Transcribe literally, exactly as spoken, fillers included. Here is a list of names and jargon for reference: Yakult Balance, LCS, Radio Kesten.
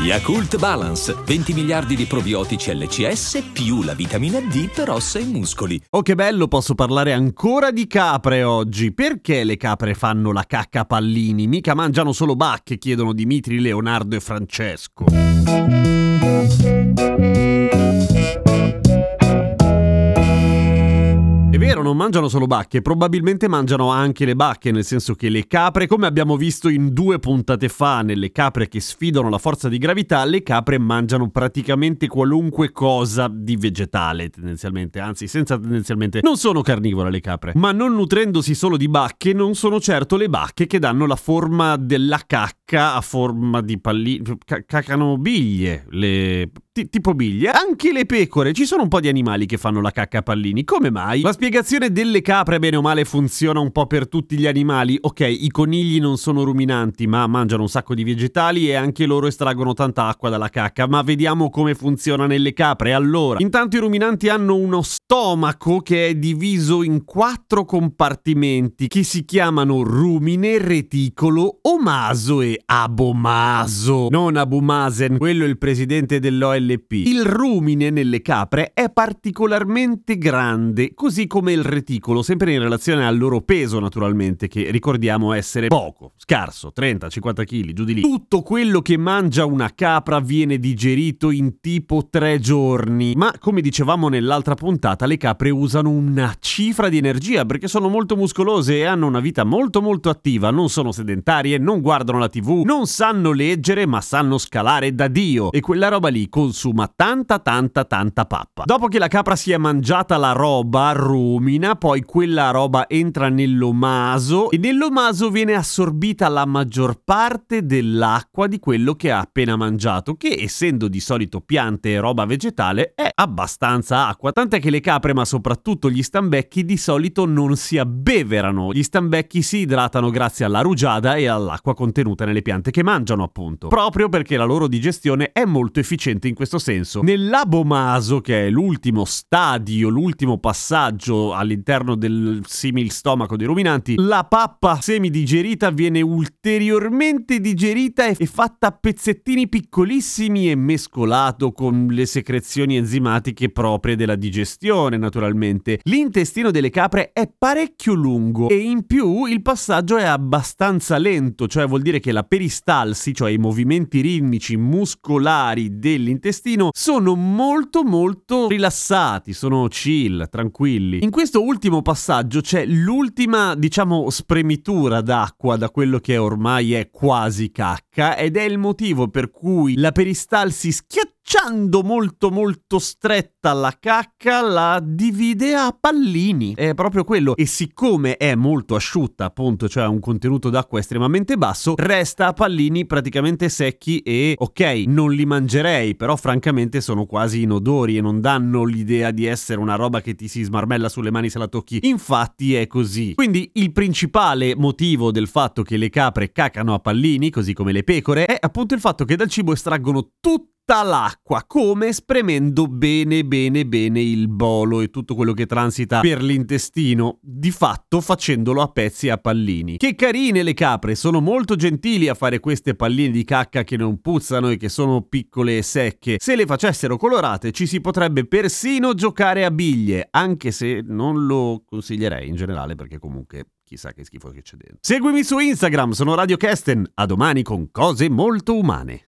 Yakult Balance, venti miliardi di probiotici L C S più la vitamina D per ossa e muscoli. Oh che bello, posso parlare ancora di capre oggi. Perché le capre fanno la cacca pallini? Mica mangiano solo bacche, chiedono Dimitri, Leonardo e Francesco. Vero, non mangiano solo bacche, probabilmente mangiano anche le bacche, nel senso che le capre, come abbiamo visto in due puntate fa, nelle capre che sfidano la forza di gravità, le capre mangiano praticamente qualunque cosa di vegetale, tendenzialmente, anzi senza tendenzialmente. Non sono carnivore le capre, ma non nutrendosi solo di bacche, non sono certo le bacche che danno la forma della cacca a forma di palline, C- cacano biglie, le... T- tipo biglie. Anche le pecore, ci sono un po' di animali che fanno la cacca a pallini, come mai? La spiegazione delle capre bene o male funziona un po' per tutti gli animali. Ok, i conigli non sono ruminanti, ma mangiano un sacco di vegetali e anche loro estraggono tanta acqua dalla cacca. Ma vediamo come funziona nelle capre. Allora, intanto i ruminanti hanno uno stomaco che è diviso in quattro compartimenti che si chiamano rumine, reticolo, omaso e abomaso. Non abumasen, quello è il presidente dell'O L P. Il rumine nelle capre è particolarmente grande, così come come il reticolo, sempre in relazione al loro peso naturalmente, che ricordiamo essere poco, scarso, trenta cinquanta chili, giù di lì. Tutto quello che mangia una capra viene digerito in tipo tre giorni, ma come dicevamo nell'altra puntata, le capre usano una cifra di energia perché sono molto muscolose e hanno una vita molto molto attiva, non sono sedentarie, non guardano la tivù, non sanno leggere ma sanno scalare da Dio, e quella roba lì consuma tanta tanta tanta pappa. Dopo che la capra si è mangiata la roba, rumina, poi quella roba entra nell'omaso e nell'omaso viene assorbita la maggior parte dell'acqua di quello che ha appena mangiato, che essendo di solito piante e roba vegetale è abbastanza acqua, tant'è che le capre, ma soprattutto gli stambecchi, di solito non si abbeverano. Gli stambecchi si idratano grazie alla rugiada e all'acqua contenuta nelle piante che mangiano, appunto, proprio perché la loro digestione è molto efficiente in questo senso. Nell'abomaso, che è l'ultimo stadio, l'ultimo passaggio all'interno del simil stomaco dei ruminanti, la pappa semidigerita viene ulteriormente digerita e fatta a pezzettini piccolissimi e mescolato con le secrezioni enzimatiche proprie della digestione, naturalmente. L'intestino delle capre è parecchio lungo e in più il passaggio è abbastanza lento, cioè vuol dire che la peristalsi, cioè i movimenti ritmici muscolari dell'intestino, sono molto molto rilassati, sono chill, tranquilli. In questo ultimo passaggio c'è l'ultima, diciamo, spremitura d'acqua da quello che ormai è quasi cacca, ed è il motivo per cui la peristalsi, schiacciando molto molto stretta la cacca, la divide a pallini. È proprio quello. E siccome è molto asciutta, appunto, cioè un contenuto d'acqua estremamente basso, resta a pallini praticamente secchi e, ok, non li mangerei, però francamente sono quasi inodori e non danno l'idea di essere una roba che ti si smarrisce marmella sulle mani se la tocchi. Infatti è così. Quindi il principale motivo del fatto che le capre cacano a pallini, così come le pecore, è appunto il fatto che dal cibo estraggono tutto l'acqua, come spremendo bene bene bene il bolo e tutto quello che transita per l'intestino, di fatto facendolo a pezzi a pallini. Che carine le capre, sono molto gentili a fare queste palline di cacca che non puzzano e che sono piccole e secche. Se le facessero colorate ci si potrebbe persino giocare a biglie, anche se non lo consiglierei in generale perché comunque chissà che schifo che c'è dentro. Seguimi su Instagram, sono Radio Kesten, a domani con cose molto umane.